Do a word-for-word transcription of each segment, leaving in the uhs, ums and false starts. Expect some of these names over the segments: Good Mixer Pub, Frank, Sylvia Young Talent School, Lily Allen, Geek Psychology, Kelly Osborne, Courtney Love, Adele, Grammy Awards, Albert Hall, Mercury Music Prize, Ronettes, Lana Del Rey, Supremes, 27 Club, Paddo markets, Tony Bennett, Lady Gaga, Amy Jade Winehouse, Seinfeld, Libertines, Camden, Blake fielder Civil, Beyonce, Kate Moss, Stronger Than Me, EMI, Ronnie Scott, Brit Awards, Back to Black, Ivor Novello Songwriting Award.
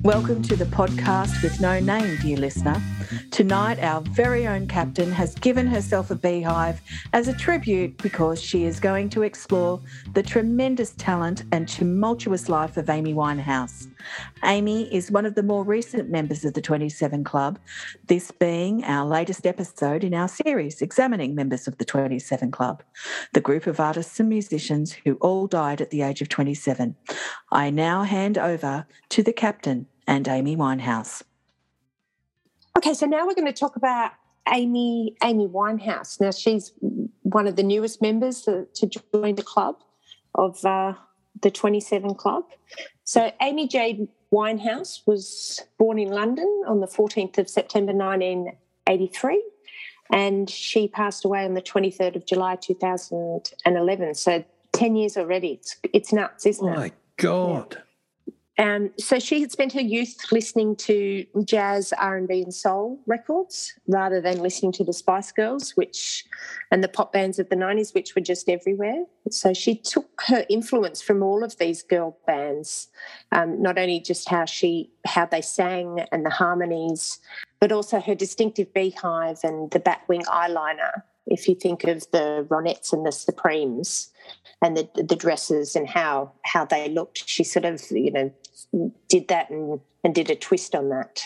Welcome to the podcast with no name, dear listener. Tonight, our very own captain has given herself a beehive as a tribute because she is going to explore the tremendous talent and tumultuous life of Amy Winehouse. Amy is one of the more recent members of the twenty-seven Club, this being our latest episode in our series examining members of the twenty-seven Club, the group of artists and musicians who all died at the age of twenty-seven. I now hand over to the captain and Amy Winehouse. Okay, so now we're going to talk about Amy Amy Winehouse. Now, she's one of the newest members to, to join the club of uh, the twenty-seven Club. So Amy Jade Winehouse was born in London on the fourteenth of September nineteen eighty-three, and she passed away on the twenty-third of July two thousand eleven. So ten years already. It's, it's nuts, isn't it? Oh, my God. Yeah. Um, so she had spent her youth listening to jazz, R and B and soul records rather than listening to the Spice Girls which and the pop bands of the nineties, which were just everywhere. So she took her influence from all of these girl bands, um, not only just how she how they sang and the harmonies, but also her distinctive beehive and the bat wing eyeliner. If you think of the Ronettes and the Supremes and the the dresses and how how they looked, she sort of, you know, did that and, and did a twist on that.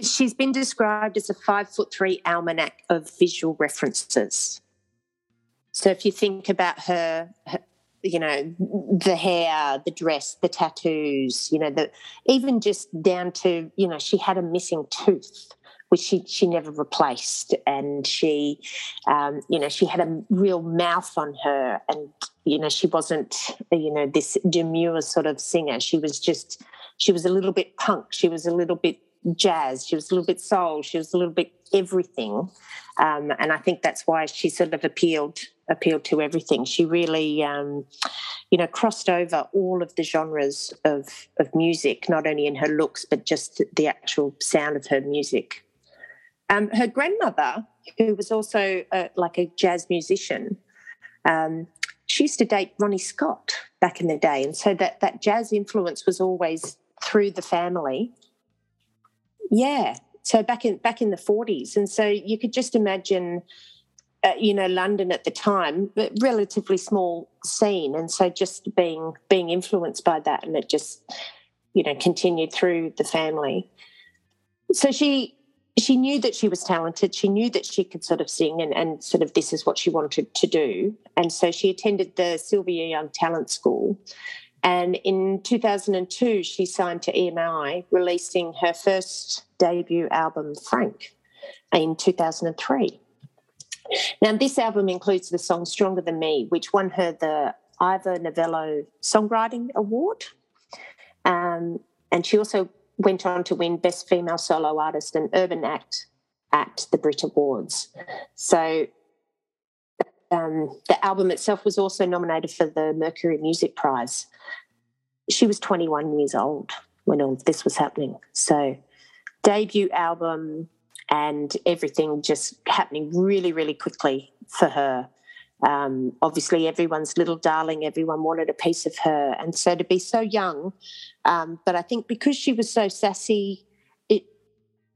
She's been described as a five foot three almanac of visual references. So if you think about her, her you know, the hair, the dress, the tattoos, you know, the even just down to, you know, she had a missing tooth, which she, she never replaced, and she, um, you know, she had a real mouth on her, and, you know, she wasn't, you know, this demure sort of singer. She was just, she was a little bit punk. She was a little bit jazz. She was a little bit soul. She was a little bit everything, um, and I think that's why she sort of appealed appealed to everything. She really, um, you know, crossed over all of the genres of of music, not only in her looks but just the actual sound of her music. Um, her grandmother, who was also uh, like a jazz musician, um, she used to date Ronnie Scott back in the day, and so that, that jazz influence was always through the family. Yeah, so back in back in the forties, and so you could just imagine, uh, you know, London at the time, but relatively small scene, and so just being being influenced by that, and it just, you know, continued through the family. So she. She knew that she was talented. She knew that she could sort of sing and, and sort of this is what she wanted to do. And so she attended the Sylvia Young Talent School. And in two thousand two, she signed to E M I, releasing her first debut album, Frank, in two thousand three. Now, this album includes the song Stronger Than Me, which won her the Ivor Novello Songwriting Award. Um, and she also went on to win Best Female Solo Artist and Urban Act at the Brit Awards. So um, the album itself was also nominated for the Mercury Music Prize. She was twenty-one years old when all this was happening. So debut album and everything just happening really, really quickly for her. Um, obviously everyone's little darling, everyone wanted a piece of her, and so to be so young, um, but I think because she was so sassy, it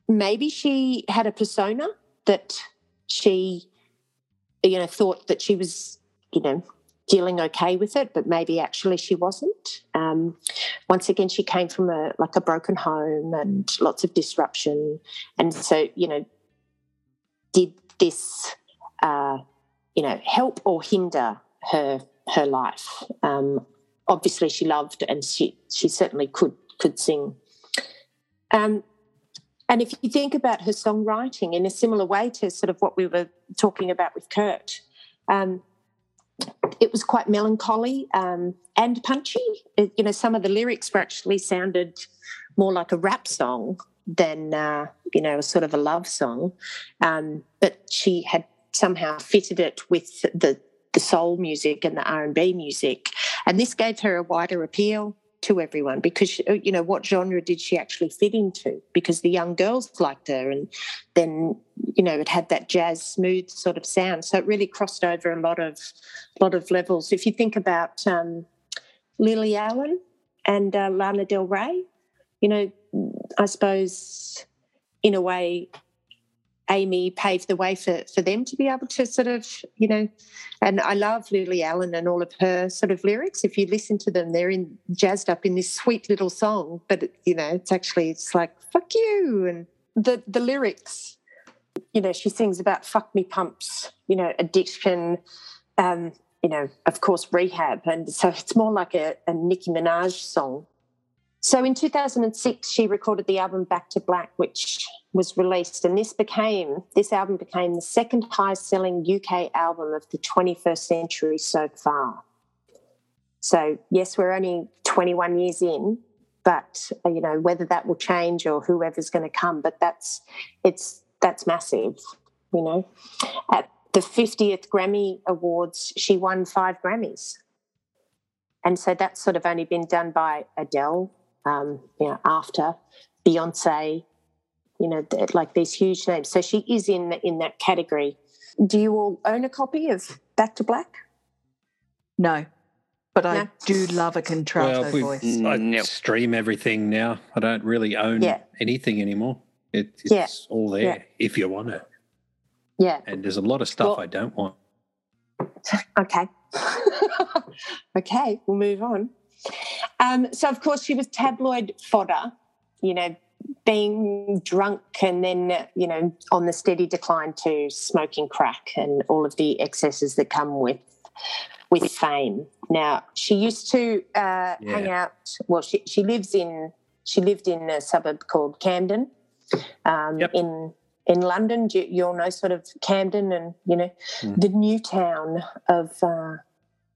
maybe she had a persona that she, you know, thought that she was, you know, dealing okay with it, but maybe actually she wasn't. Um, once again, she came from a like a broken home and lots of disruption, and so, you know, did this uh you know, help or hinder her her life. Um, obviously she loved and she, she certainly could could sing. Um, and if you think about her songwriting in a similar way to sort of what we were talking about with Kurt, um, it was quite melancholy um, and punchy. It, you know, some of the lyrics were actually sounded more like a rap song than, uh, you know, sort of a love song. Um, but she had somehow fitted it with the soul music and the R and B music. And this gave her a wider appeal to everyone because, you know, what genre did she actually fit into? Because the young girls liked her, and then, you know, it had that jazz smooth sort of sound. So it really crossed over a lot of lot of levels. If you think about um, Lily Allen and uh, Lana Del Rey, you know, I suppose in a way Amy paved the way for, for them to be able to sort of, you know, and I love Lily Allen and all of her sort of lyrics. If you listen to them, they're in jazzed up in this sweet little song, but, it, you know, it's actually, it's like, fuck you. And the, the lyrics, you know, she sings about fuck me pumps, you know, addiction, um, you know, of course, rehab. And so it's more like a, a Nicki Minaj song. So in two thousand six, she recorded the album Back to Black, which was released, and this became, this album became the second highest-selling U K album of the twenty-first century so far. So, yes, we're only twenty-one years in, but, you know, whether that will change or whoever's going to come, but that's, it's, that's massive, you know. At the fiftieth Grammy Awards, she won five Grammys. And so that's sort of only been done by Adele, Um, you know, after Beyonce, you know, like these huge names. So she is in in that category. Do you all own a copy of Back to Black? No, but no. I do love a contralto well, voice. I no. stream everything now. I don't really own yeah. anything anymore. It, it's yeah. all there yeah. if you want it. Yeah. And there's a lot of stuff well, I don't want. Okay. Okay, we'll move on. Um, so, of course, she was tabloid fodder, you know, being drunk and then, you know, on the steady decline to smoking crack and all of the excesses that come with with fame. Now, she used to uh, yeah. hang out, well, she, she lives in, she lived in a suburb called Camden um, yep. in in London. You, you all know sort of Camden and, you know, mm. the new town of, uh,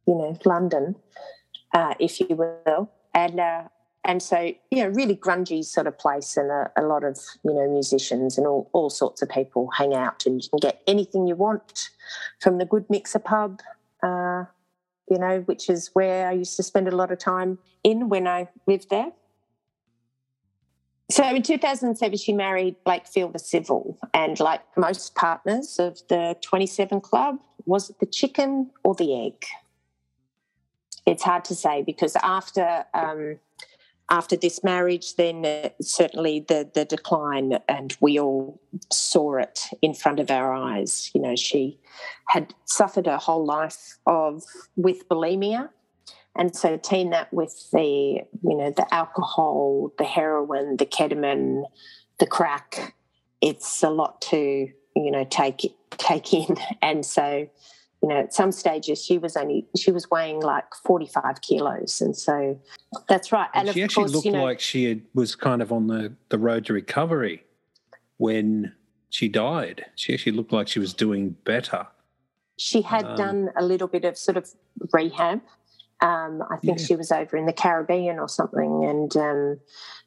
you know, London. Uh, if you will, and uh, and so, you know, really grungy sort of place, and a, a lot of, you know, musicians and all, all sorts of people hang out, and you can get anything you want from the Good Mixer Pub, uh, you know, which is where I used to spend a lot of time in when I lived there. So in two thousand seven, she married Blake Fielder Civil, and like most partners of the twenty-seven Club, was it the chicken or the egg? It's hard to say, because after um, after this marriage, then uh, certainly the the decline, and we all saw it in front of our eyes. You know, she had suffered her whole life of with bulimia, and so team that with the, you know, the alcohol, the heroin, the ketamine, the crack. It's a lot to, you know, take take in, and so, you know, at some stages she was only she was weighing like forty-five kilos, and so that's right. And, and she of actually course, looked, you know, like she had, was kind of on the, the road to recovery when she died. She actually looked like she was doing better. She had um, done a little bit of sort of rehab. Um, I think yeah. she was over in the Caribbean or something, and um,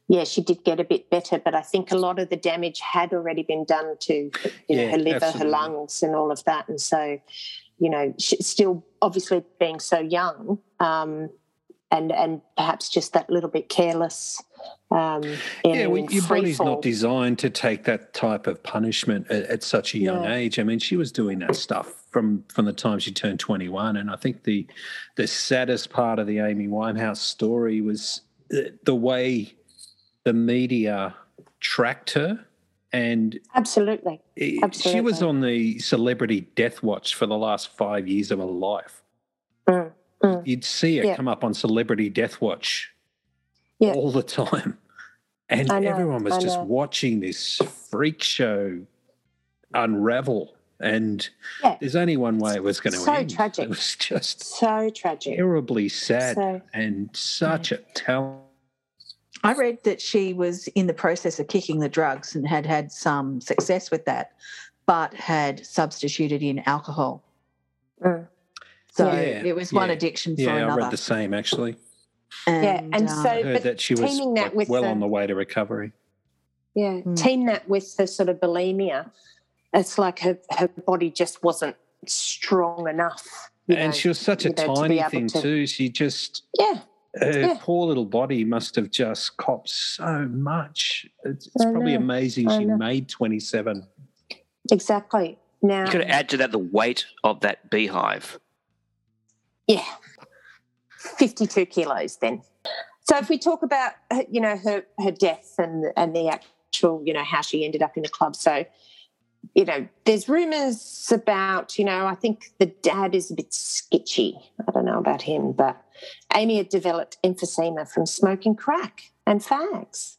yeah, she did get a bit better. But I think a lot of the damage had already been done to, you yeah, know, her liver, absolutely. her lungs, and all of that, and so, you know, still obviously being so young, um, and and perhaps just that little bit careless. Um, in, yeah, well, your body's fall. not designed to take that type of punishment at, at such a young yeah. age. I mean, she was doing that stuff from, from the time she turned twenty-one, and I think the the saddest part of the Amy Winehouse story was the, the way the media tracked her. And absolutely. absolutely, she was on the celebrity death watch for the last five years of her life. Mm, mm. You'd see her yeah. come up on celebrity death watch yeah. all the time, and know, everyone was I just know. watching this freak show unravel. And yeah. there's only one way it was going to so end. So tragic. It was just so tragic, terribly sad, so, and such yeah. a talent. I read that she was in the process of kicking the drugs and had had some success with that, but had substituted in alcohol. Mm. So yeah, it was yeah. one addiction for yeah, another. Yeah, I read the same, actually. And, yeah, and uh, so I heard that she was that like, well the, on the way to recovery. Yeah, mm. team that with the sort of bulimia, it's like her, her body just wasn't strong enough. And know, she was such a know, tiny to thing to, too. She just yeah, her yeah. poor little body must have just copped so much. It's, it's probably know, amazing I she know. made twenty-seven. Exactly. Now you could add to that the weight of that beehive. Yeah, fifty-two kilos then. So if we talk about her, you know, her her death and and the actual, you know, how she ended up in the club. So, you know, there's rumours about, you know, I think the dad is a bit sketchy. I don't know about him, but Amy had developed emphysema from smoking crack and fags,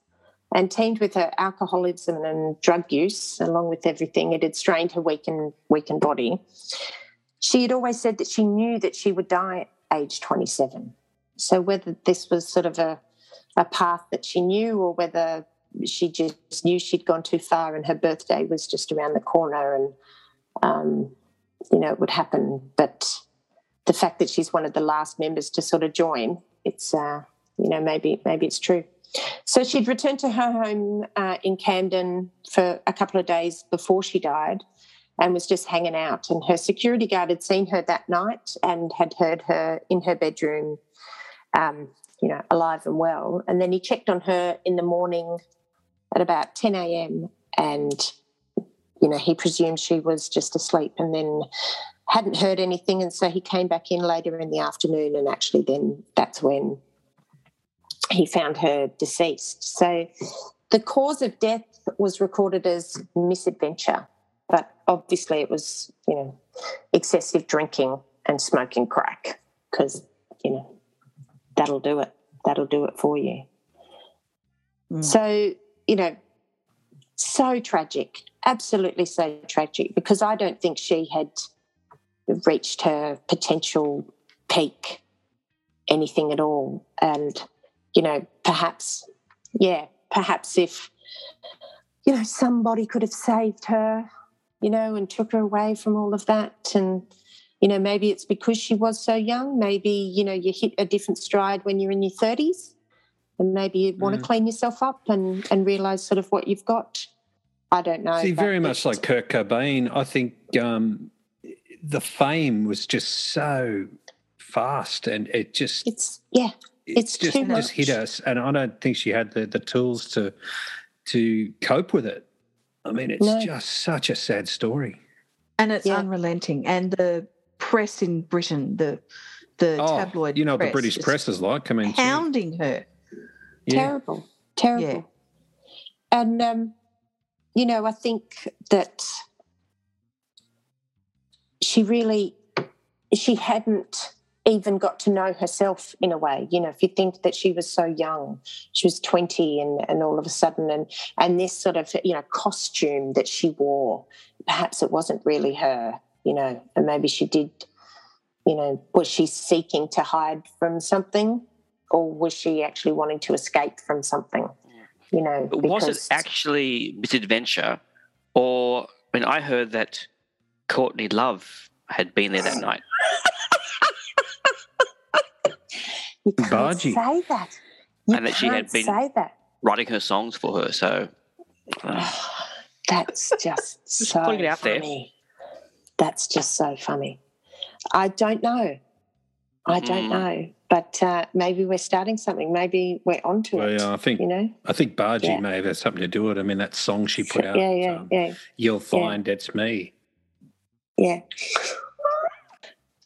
and teamed with her alcoholism and drug use, along with everything, it had strained her weakened, weakened body. She had always said that she knew that she would die at age twenty-seven. So whether this was sort of a, a path that she knew, or whether she just knew she'd gone too far and her birthday was just around the corner and, um, you know, it would happen. But the fact that she's one of the last members to sort of join, it's, uh, you know, maybe maybe it's true. So she'd returned to her home uh, in Camden for a couple of days before she died and was just hanging out. And her security guard had seen her that night and had heard her in her bedroom, um, you know, alive and well. And then he checked on her in the morning at about ten a.m. and, you know, he presumed she was just asleep and then hadn't heard anything. And so he came back in later in the afternoon, and actually then that's when he found her deceased. So the cause of death was recorded as misadventure, but obviously it was, you know, excessive drinking and smoking crack, because, you know, that'll do it. That'll do it for you. Mm. So, you know, so tragic, absolutely so tragic, because I don't think she had reached her potential peak, anything at all. And, you know, perhaps, yeah, perhaps if, you know, somebody could have saved her, you know, and took her away from all of that. And, you know, maybe it's because she was so young. Maybe, you know, you hit a different stride when you're in your thirties, and maybe you want mm. to clean yourself up and, and realise sort of what you've got. I don't know. See, very much like Kurt Cobain, I think um, the fame was just so fast, and it just... It's, yeah. It's, it's just, too much. Just hit us, and I don't think she had the, the tools to to cope with it. I mean, it's no. just such a sad story, and it's yeah. unrelenting. And the press in Britain, the the oh, tabloid, you know, press, the British press is like, I mean, hounding her, yeah. terrible, terrible. Yeah. And um, you know, I think that she really she hadn't. even got to know herself in a way. You know, if you think that she was so young, she was twenty and, and all of a sudden and and this sort of, you know, costume that she wore, perhaps it wasn't really her, you know, and maybe she did, you know, was she seeking to hide from something, or was she actually wanting to escape from something, you know? But was it actually misadventure? Or, I mean, I heard that Courtney Love had been there that night. You can't Bargy. say that. You and that she had been writing her songs for her. So uh. that's just, just so putting it out funny. There. That's just so funny. I don't know. I mm. don't know. But uh, maybe we're starting something. Maybe we're onto well, it. Yeah, I think you know. I think Bargy yeah. may have had something to do with it. I mean, that song she put out. Yeah, yeah, um, yeah. You'll find yeah. it's me. Yeah.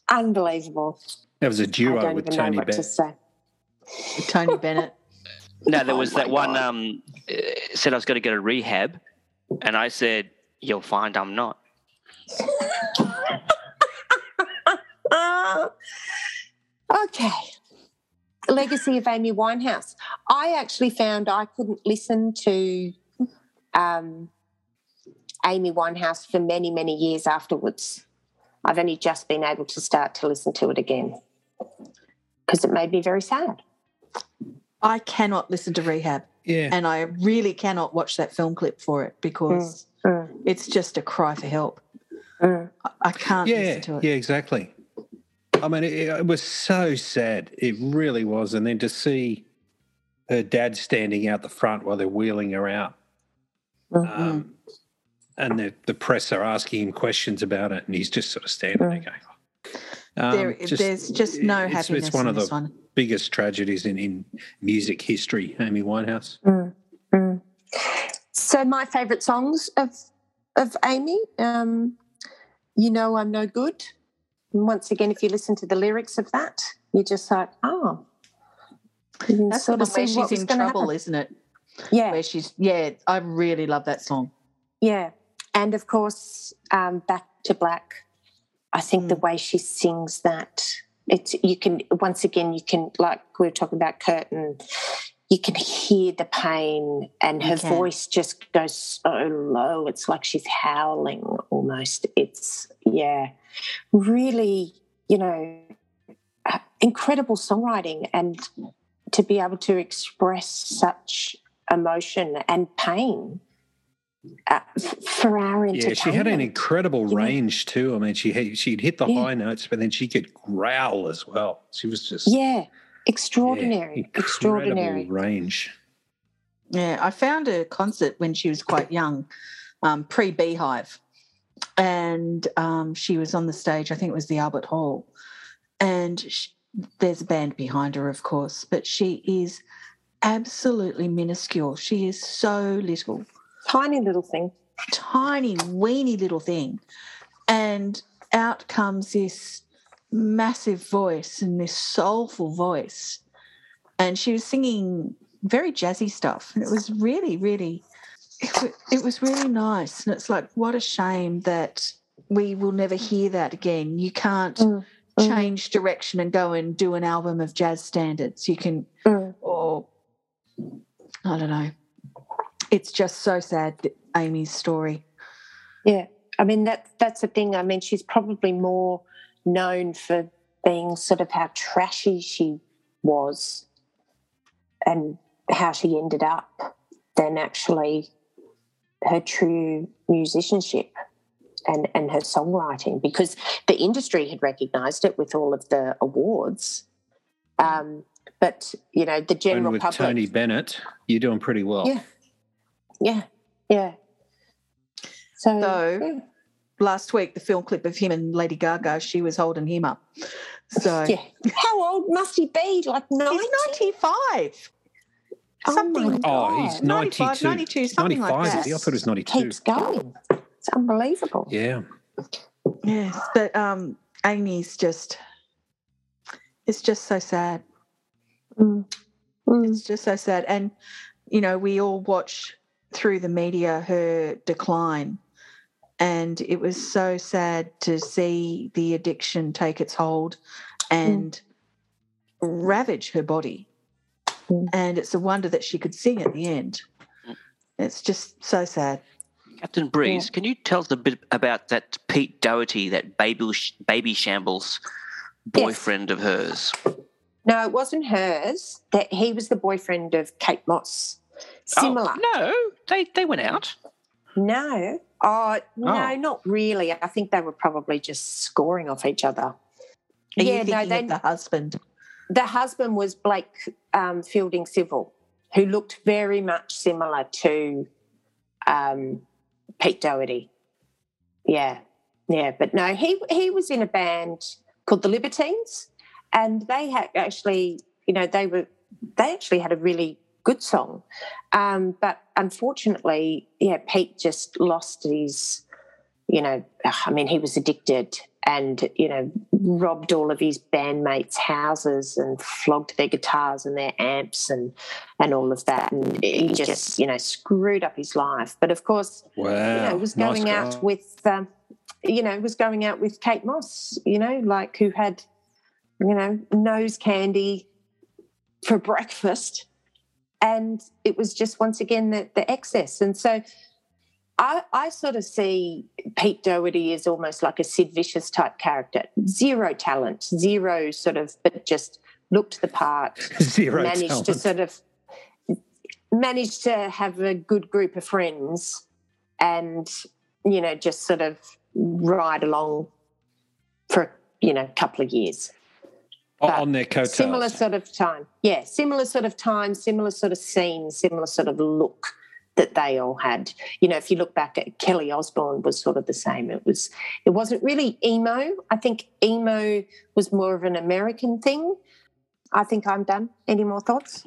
Unbelievable. That was a duo with Tony Bennett. With Tony Bennett. No, there was oh that one um, said I was going to go to rehab, and I said, you'll find I'm not. Okay. Legacy of Amy Winehouse. I actually found I couldn't listen to um, Amy Winehouse for many, many years afterwards. I've only just been able to start to listen to it again because it made me very sad. I cannot listen to Rehab. Yeah. And I really cannot watch that film clip for it because mm, mm. it's just a cry for help. Mm. I can't yeah, listen to it. Yeah, exactly. I mean, it, it was so sad. It really was. And then to see her dad standing out the front while they're wheeling her out, mm-hmm. um, and the, the press are asking him questions about it, and he's just sort of standing right. there going, Um, there, just, there's just no it's, happiness. It's one of the one. biggest tragedies in, in music history, Amy Winehouse. Mm, mm. So my favourite songs of of Amy, um, You Know I'm No Good. And once again, if you listen to the lyrics of that, you're just like, oh. That's sort of where she's in trouble, happen. isn't it? Yeah. Where she's, yeah, I really love that song. Yeah. And, of course, um, Back to Black. I think mm. the way she sings that, it's you can once again you can like we were talking about Kurt, and you can hear the pain, and her okay. voice just goes so low. It's like she's howling almost. It's yeah, really you know, incredible songwriting, and to be able to express such emotion and pain. Uh, for our yeah, she had an incredible yeah. range too. I mean, she had, she'd hit the yeah. high notes, but then she could growl as well. She was just yeah, extraordinary, yeah, extraordinary range. Yeah, I found a concert when she was quite young, um, pre Beehive, and um, she was on the stage. I think it was the Albert Hall, and she, there's a band behind her, of course, but she is absolutely minuscule. She is so little. Tiny little thing. Tiny, weeny little thing. And out comes this massive voice and this soulful voice. And she was singing very jazzy stuff. And it was really, really, it, it was really nice. And it's like, what a shame that we will never hear that again. You can't mm, change mm. direction and go and do an album of jazz standards. You can, mm. or I don't know. It's just so sad, Amy's story. Yeah. I mean, that that's the thing. I mean, she's probably more known for being sort of how trashy she was and how she ended up than actually her true musicianship and, and her songwriting, because the industry had recognised it with all of the awards. Um, but, you know, the general public... And with Tony Bennett, you're doing pretty well. Yeah. Yeah, yeah. So, so yeah. last week, the film clip of him and Lady Gaga, she was holding him up. So, yeah. How old must he be? Like ninety? He's ninety-five. Something. Oh, like oh he's ninety-two. ninety-two, something like that. I thought it was ninety-two. Keeps going. It's unbelievable. Yeah. Yes, but um, Amy's just, it's just so sad. Mm. Mm. It's just so sad. And, you know, we all watch... through the media her decline, and it was so sad to see the addiction take its hold and mm. ravage her body mm. and it's a wonder that she could sing at the end. It's just so sad. Captain Breeze, yeah. can you tell us a bit about that Pete Doherty, that baby, baby shambles boyfriend yes. of hers? No, it wasn't hers. That he was the boyfriend of Kate Moss. Similar. Oh, no, they, they went out. No. Oh, no, oh. not really. I think they were probably just scoring off each other. Are yeah, you no, they, the husband. The husband was Blake um, Fielding Civil, who looked very much similar to um, Pete Doherty. Yeah, yeah, but no, he he was in a band called the Libertines, and they had actually, you know, they were they actually had a really good song, um, but unfortunately, yeah, Pete just lost his, you know, I mean, he was addicted and, you know, robbed all of his bandmates' houses and flogged their guitars and their amps and, and all of that, and he just, you know, screwed up his life. But, of course, wow. you know, was going nice out with, um, you know, was going out with Kate Moss, you know, like who had, you know, nose candy for breakfast. And it was just once again the, the excess. And so I, I sort of see Pete Doherty as almost like a Sid Vicious type character. Zero talent, zero sort of, but just looked the part. Zero managed talent. to sort of managed to have a good group of friends and, you know, just sort of ride along for, you know, a couple of years. But on their coattails. Similar sort of time. Yeah, similar sort of time, similar sort of scene, similar sort of look that they all had. You know, if you look back at Kelly Osborne, was sort of the same. It was, it wasn't really emo. I think emo was more of an American thing. I think I'm done. Any more thoughts?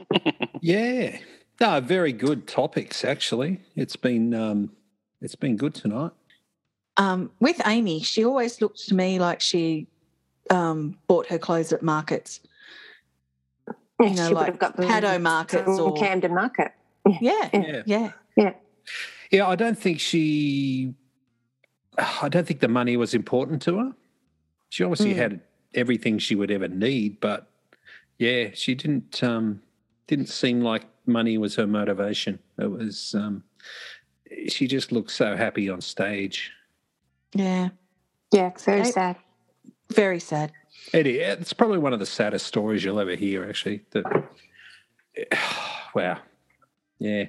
Yeah. No, very good topics, actually. It's been um, it's been good tonight. Um, with Amy, she always looked to me like she um, bought her clothes at markets. You know, she like would have got Paddo markets or Camden market. Yeah, yeah, yeah, yeah. Yeah, I don't think she. I don't think the money was important to her. She obviously mm. had everything she would ever need, but yeah, she didn't um, didn't seem like money was her motivation. It was. Um, she just looked so happy on stage. Yeah, yeah, it's very it, sad. Very sad. It is. It's probably one of the saddest stories you'll ever hear. Actually, that. Wow. Yeah,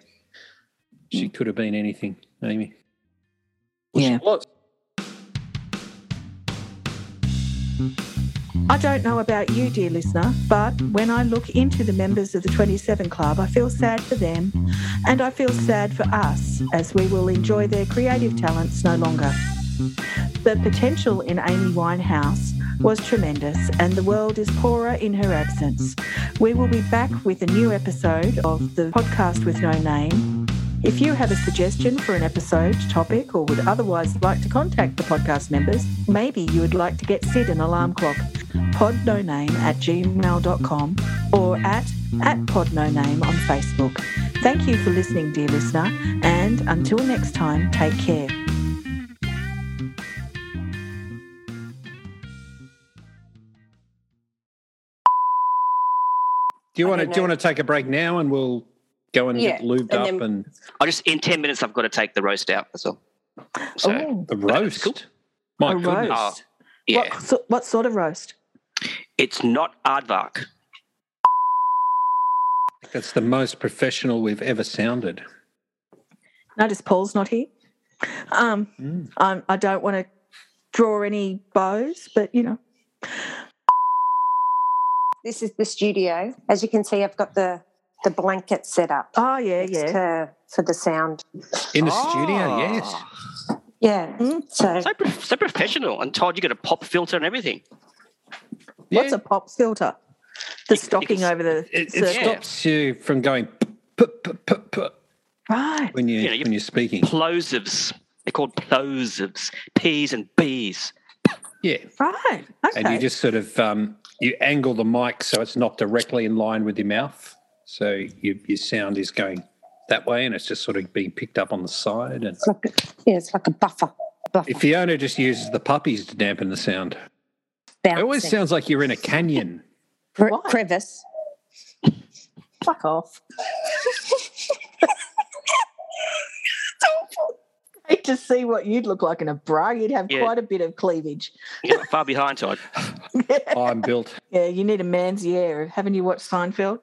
she could have been anything, Amy. Well, yeah. She was. I don't know about you, dear listener, but when I look into the members of the twenty-seven Club, I feel sad for them and I feel sad for us as we will enjoy their creative talents no longer. The potential in Amy Winehouse was tremendous and the world is poorer in her absence. We will be back with a new episode of the podcast with no name. If you have a suggestion for an episode, topic or would otherwise like to contact the podcast members, maybe you would like to get Sid an alarm clock, podnoname at gmail dot com or at, at podnoname on Facebook. Thank you for listening, dear listener, and until next time, take care. Do you want to do you want to take a break now and we'll go and yeah. get lubed and up then, and I just in ten minutes I've got to take the roast out, that's all. So oh, the roast. Cool. My a goodness. Roast. Oh, yeah. What, so, what sort of roast? It's not aardvark. That's the most professional we've ever sounded. Notice Paul's not here. Um, mm. I, I don't want to draw any bows, but you know. This is the studio. As you can see, I've got the, the blanket set up. Oh, yeah, yeah. To, for the sound. In the oh. studio, yes. Yeah. Mm-hmm. So so, pro- so professional. I'm told you got a pop filter and everything. Yeah. What's a pop filter? The it, stocking it, over the It, it stops yeah. you from going p p p p right. when, you, you know, when you're speaking. Plosives. They're called plosives. P's and B's. Yeah. Right. Okay. And you just sort of... Um, You angle the mic so it's not directly in line with your mouth. So you, your sound is going that way and it's just sort of being picked up on the side. And it's like a, yeah, it's like a buffer. buffer. If Fiona just uses the puppies to dampen the sound. Bouncing. It always sounds like you're in a canyon. Cre- crevice. Fuck off. It's awful. I hate to see what you'd look like in a bra. You'd have yeah. quite a bit of cleavage. You're not far behind, Todd. I'm built. Yeah, you need a man's ear. Haven't you watched Seinfeld?